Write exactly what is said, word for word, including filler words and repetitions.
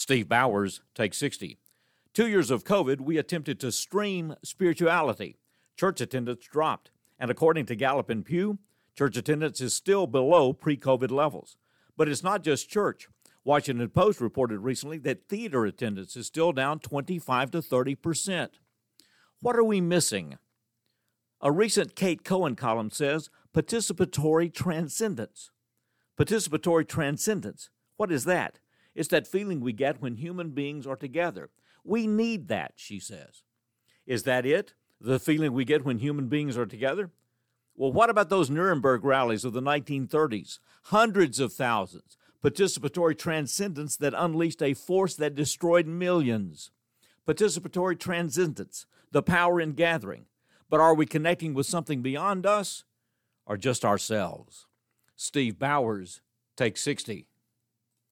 Steve Bowers takes sixty. Two years of COVID, we attempted to stream spirituality. Church attendance dropped. And according to Gallup and Pew, church attendance is still below pre-COVID levels. But it's not just church. Washington Post reported recently that theater attendance is still down twenty-five to thirty percent. What are we missing? A recent Kate Cohen column says participatory transcendence. Participatory transcendence. What is that? It's that feeling we get when human beings are together. We need that, she says. Is that it? The feeling we get when human beings are together? Well, what about those Nuremberg rallies of the nineteen thirties? Hundreds of thousands. Participatory transcendence that unleashed a force that destroyed millions. Participatory transcendence, the power in gathering. But are we connecting with something beyond us or just ourselves? Steve Bowers takes sixty.